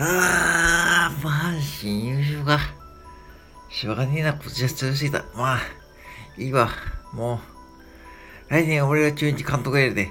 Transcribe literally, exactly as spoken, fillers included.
あー、マジ優勝か。しばらくねえな、こっちは強すぎた。まあ、いいわ、もう。来年俺が中日監督やるで。